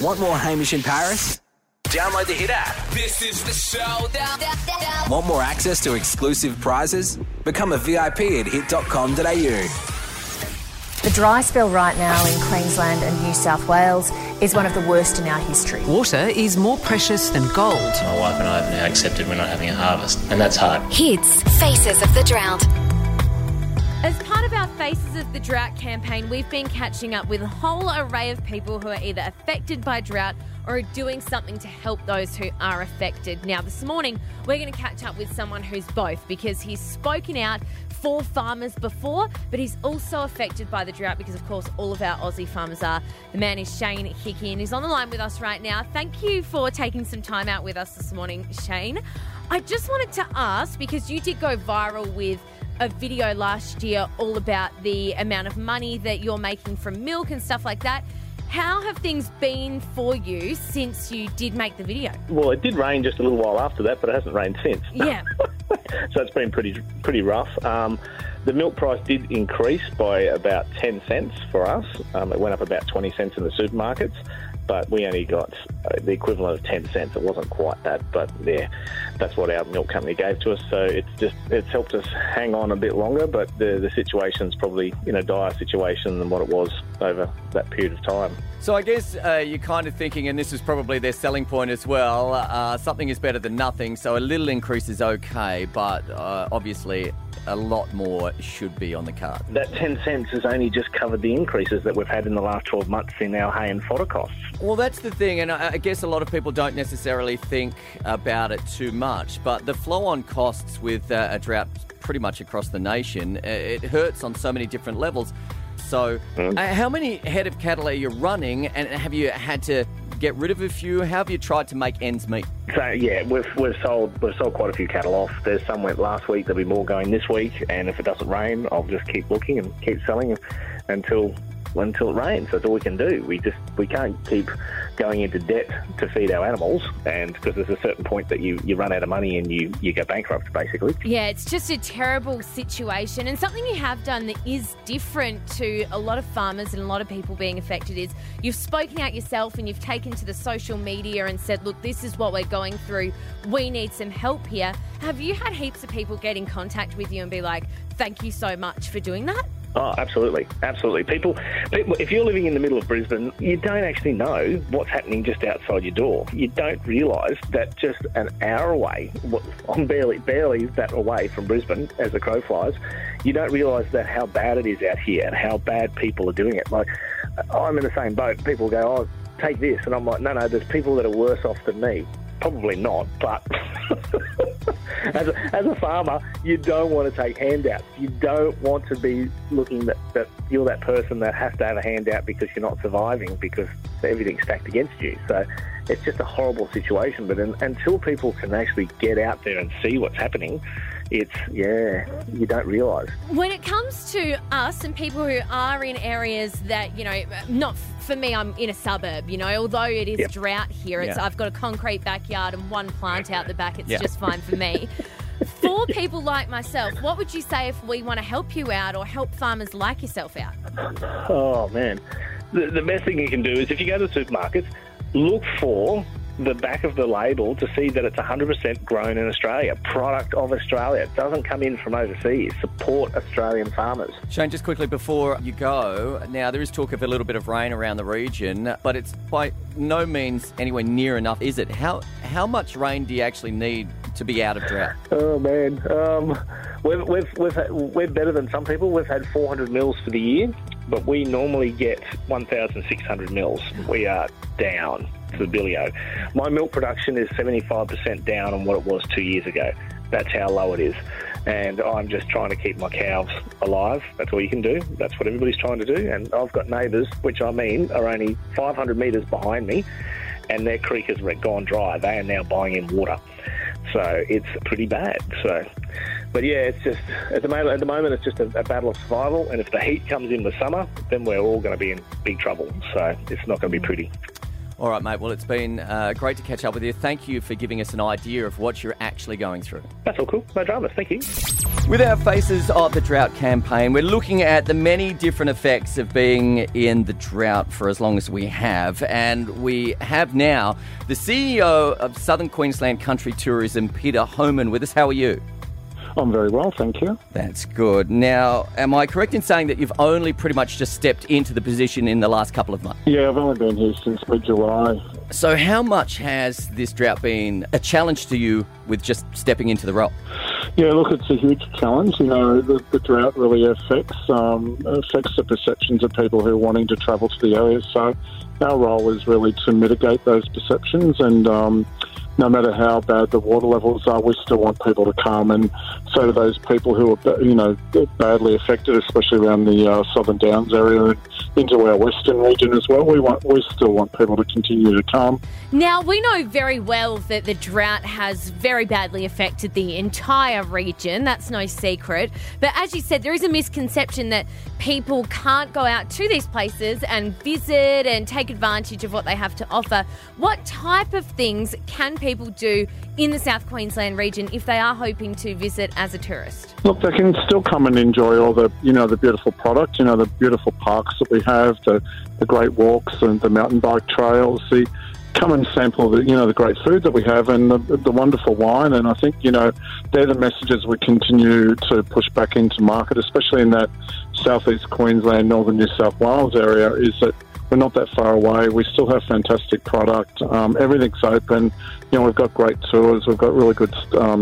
Want more Hamish in Paris? Download the Hit app. This is the showdown. Want more access to exclusive prizes? Become a VIP at hit.com.au. The dry spell right now in Queensland and New South Wales is one of the worst in our history. Water is more precious than gold. My wife and I have now accepted we're not having a harvest, and that's hard. Hits Faces of the Drought. As part of our Faces of the Drought campaign, we've been catching up with a whole array of people who are either affected by drought or are doing something to help those who are affected. Now, this morning, we're going to catch up with someone who's both, because he's spoken out for farmers before, but he's also affected by the drought because, of course, all of our Aussie farmers are. The man is Shane Hickey, and he's on the line with us right now. Thank you for taking some time out with us this morning, Shane. I just wanted to ask, because you did go viral with a video last year all about the amount of money that you're making from milk and stuff like that. How have things been for you since you did make the video? Well, it did rain just a little while after that, but it hasn't rained since. Yeah. So it's been pretty rough. The milk price did increase by about 10 cents for us. It went up about 20 cents in the supermarkets, but we only got the equivalent of 10 cents. It wasn't quite that, but yeah, that's what our milk company gave to us. So it's helped us hang on a bit longer, but the situation's probably in a dire situation than what it was over that period of time. So I guess you're kind of thinking, and this is probably their selling point as well, something is better than nothing, so a little increase is okay, but obviously a lot more should be on the card. That 10 cents has only just covered the increases that we've had in the last 12 months in our hay and fodder costs. Well, that's the thing, and I guess a lot of people don't necessarily think about it too much, but the flow-on costs with a drought pretty much across the nation, it hurts on so many different levels. So how many head of cattle are you running, and have you had to get rid of a few? How have you tried to make ends meet? So yeah, we've sold quite a few cattle off. There's some went last week, there'll be more going this week, and if it doesn't rain, I'll just keep looking and keep selling until it rains. That's all we can do. We can't keep going into debt to feed our animals, and because there's a certain point that you run out of money and you go bankrupt, basically. Yeah, it's just a terrible situation. And something you have done that is different to a lot of farmers and a lot of people being affected is you've spoken out yourself and you've taken to the social media and said, look, this is what we're going through. We need some help here. Have you had heaps of people get in contact with you and be like, thank you so much for doing that? Oh, absolutely. People, if you're living in the middle of Brisbane, you don't actually know what's happening just outside your door. You don't realise that just an hour away, I'm barely that away from Brisbane as the crow flies, you don't realise that how bad it is out here and how bad people are doing it. Like, I'm in the same boat. People go, oh, take this. And I'm like, no, there's people that are worse off than me. Probably not, but as a farmer, you don't want to take handouts. You don't want to be looking that you're that person that has to have a handout because you're not surviving, because everything's stacked against you. So it's just a horrible situation. But until people can actually get out there and see what's happening, you don't realise. When it comes to us and people who are in areas that, you know, not for me, I'm in a suburb, you know, although it is drought here, I've got a concrete backyard and one plant out the back, it's just fine for me. For people like myself, what would you say if we want to help you out or help farmers like yourself out? Oh, man. The best thing you can do is if you go to the supermarkets, look for the back of the label to see that it's 100% grown in Australia, product of Australia. It doesn't come in from overseas. Support Australian farmers. Shane, just quickly before you go, now there is talk of a little bit of rain around the region, but it's by no means anywhere near enough, is it? How much rain do you actually need to be out of drought? Oh, man. We're better than some people. We've had 400 mils for the year, but we normally get 1,600 mils. We are down to the billio. My milk production is 75% down on what it was 2 years ago. That's how low it is. And I'm just trying to keep my cows alive. That's all you can do. That's what everybody's trying to do. And I've got neighbours, which I mean are only 500 metres behind me, and their creek has gone dry. They are now buying in water. So it's pretty bad. So, but yeah, it's just at the moment it's just a battle of survival. And if the heat comes in the summer, then we're all going to be in big trouble. So it's not going to be pretty. All right, mate. Well, it's been great to catch up with you. Thank you for giving us an idea of what you're actually going through. That's all cool. No dramas. Thank you. With our Faces of the Drought campaign, we're looking at the many different effects of being in the drought for as long as we have. And we have now the CEO of Southern Queensland Country Tourism, Peter Homan, with us. How are you? I'm very well, thank you. That's good. Now, am I correct in saying that you've only pretty much just stepped into the position in the last couple of months? Yeah, I've only been here since mid-July. So how much has this drought been a challenge to you with just stepping into the role? Yeah, look, it's a huge challenge. You know, the drought really affects the perceptions of people who are wanting to travel to the area. So our role is really to mitigate those perceptions, and no matter how bad the water levels are, we still want people to come. And so do those people who are, you know, badly affected, especially around the Southern Downs area and into our western region as well. We still want people to continue to come. Now, we know very well that the drought has very badly affected the entire region. That's no secret. But as you said, there is a misconception that people can't go out to these places and visit and take advantage of what they have to offer. What type of things can people do in the South Queensland region if they are hoping to visit as a tourist? Look, they can still come and enjoy all the, you know, the beautiful product, you know, the beautiful parks that we have, the great walks and the mountain bike trails. Come and sample the, you know, the great food that we have and the wonderful wine. And I think, you know, they're the messages we continue to push back into market, especially in that southeast Queensland, northern New South Wales area, is that we're not that far away. We still have fantastic product. Everything's open. You know, we've got great tours. We've got really good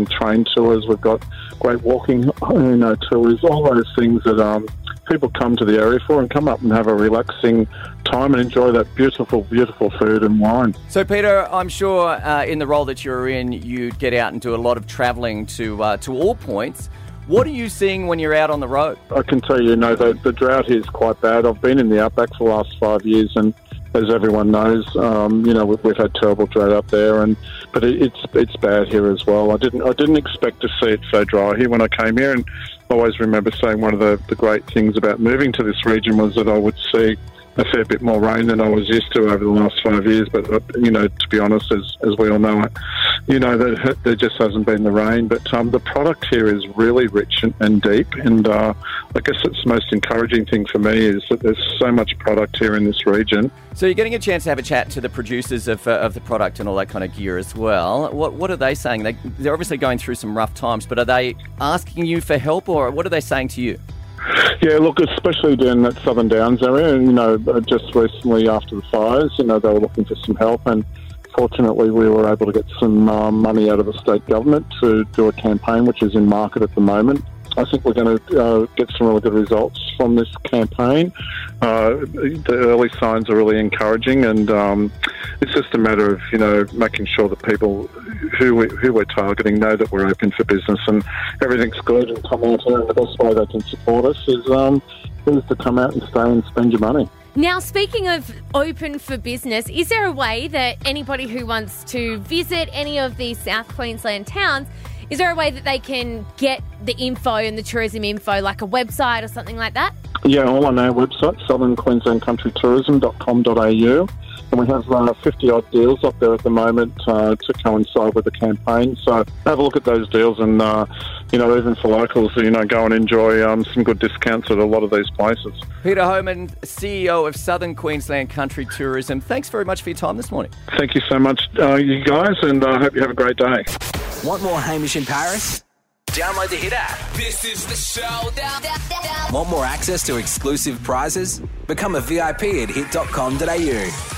train tours. We've got great walking, you know, tours. All those things that people come to the area for, and come up and have a relaxing time and enjoy that beautiful, beautiful food and wine. So, Peter, I'm sure in the role that you're in, you get out and do a lot of travelling to all points. What are you seeing when you're out on the road? I can tell you, no, the drought here is quite bad. I've been in the outback for the last 5 years, and as everyone knows, you know, we've had terrible drought up there, but it's bad here as well. I didn't expect to see it so dry here when I came here, and I always remember saying one of the great things about moving to this region was that I would see a fair bit more rain than I was used to over the last 5 years. But, you know, to be honest, as we all know, you know, there just hasn't been the rain. But the product here is really rich and deep. And I guess it's the most encouraging thing for me is that there's so much product here in this region. So you're getting a chance to have a chat to the producers of the product and all that kind of gear as well. What are they saying? They're obviously going through some rough times, but are they asking you for help, or what are they saying to you? Yeah, look, especially down that Southern Downs area, and, you know, just recently after the fires, you know, they were looking for some help, and fortunately we were able to get some money out of the state government to do a campaign which is in market at the moment. I think we're going to get some really good results from this campaign. The early signs are really encouraging, and it's just a matter of, you know, making sure that people who we're targeting know that we're open for business and everything's good, and come out here, and the best way they can support us is to come out and stay and spend your money. Now, speaking of open for business, is there a way that anybody who wants to visit any of the South Queensland towns, is there a way that they can get the info and the tourism info, like a website or something like that? Yeah, all on our website, southernqueenslandcountrytourism.com.au. And we have 50-odd deals up there at the moment to coincide with the campaign. So have a look at those deals, and, you know, even for locals, you know, go and enjoy some good discounts at a lot of these places. Peter Homan, CEO of Southern Queensland Country Tourism, thanks very much for your time this morning. Thank you so much, you guys, and I hope you have a great day. Want more Hamish in Paris? Download the Hit app. This is the showdown. Want more access to exclusive prizes? Become a VIP at hit.com.au.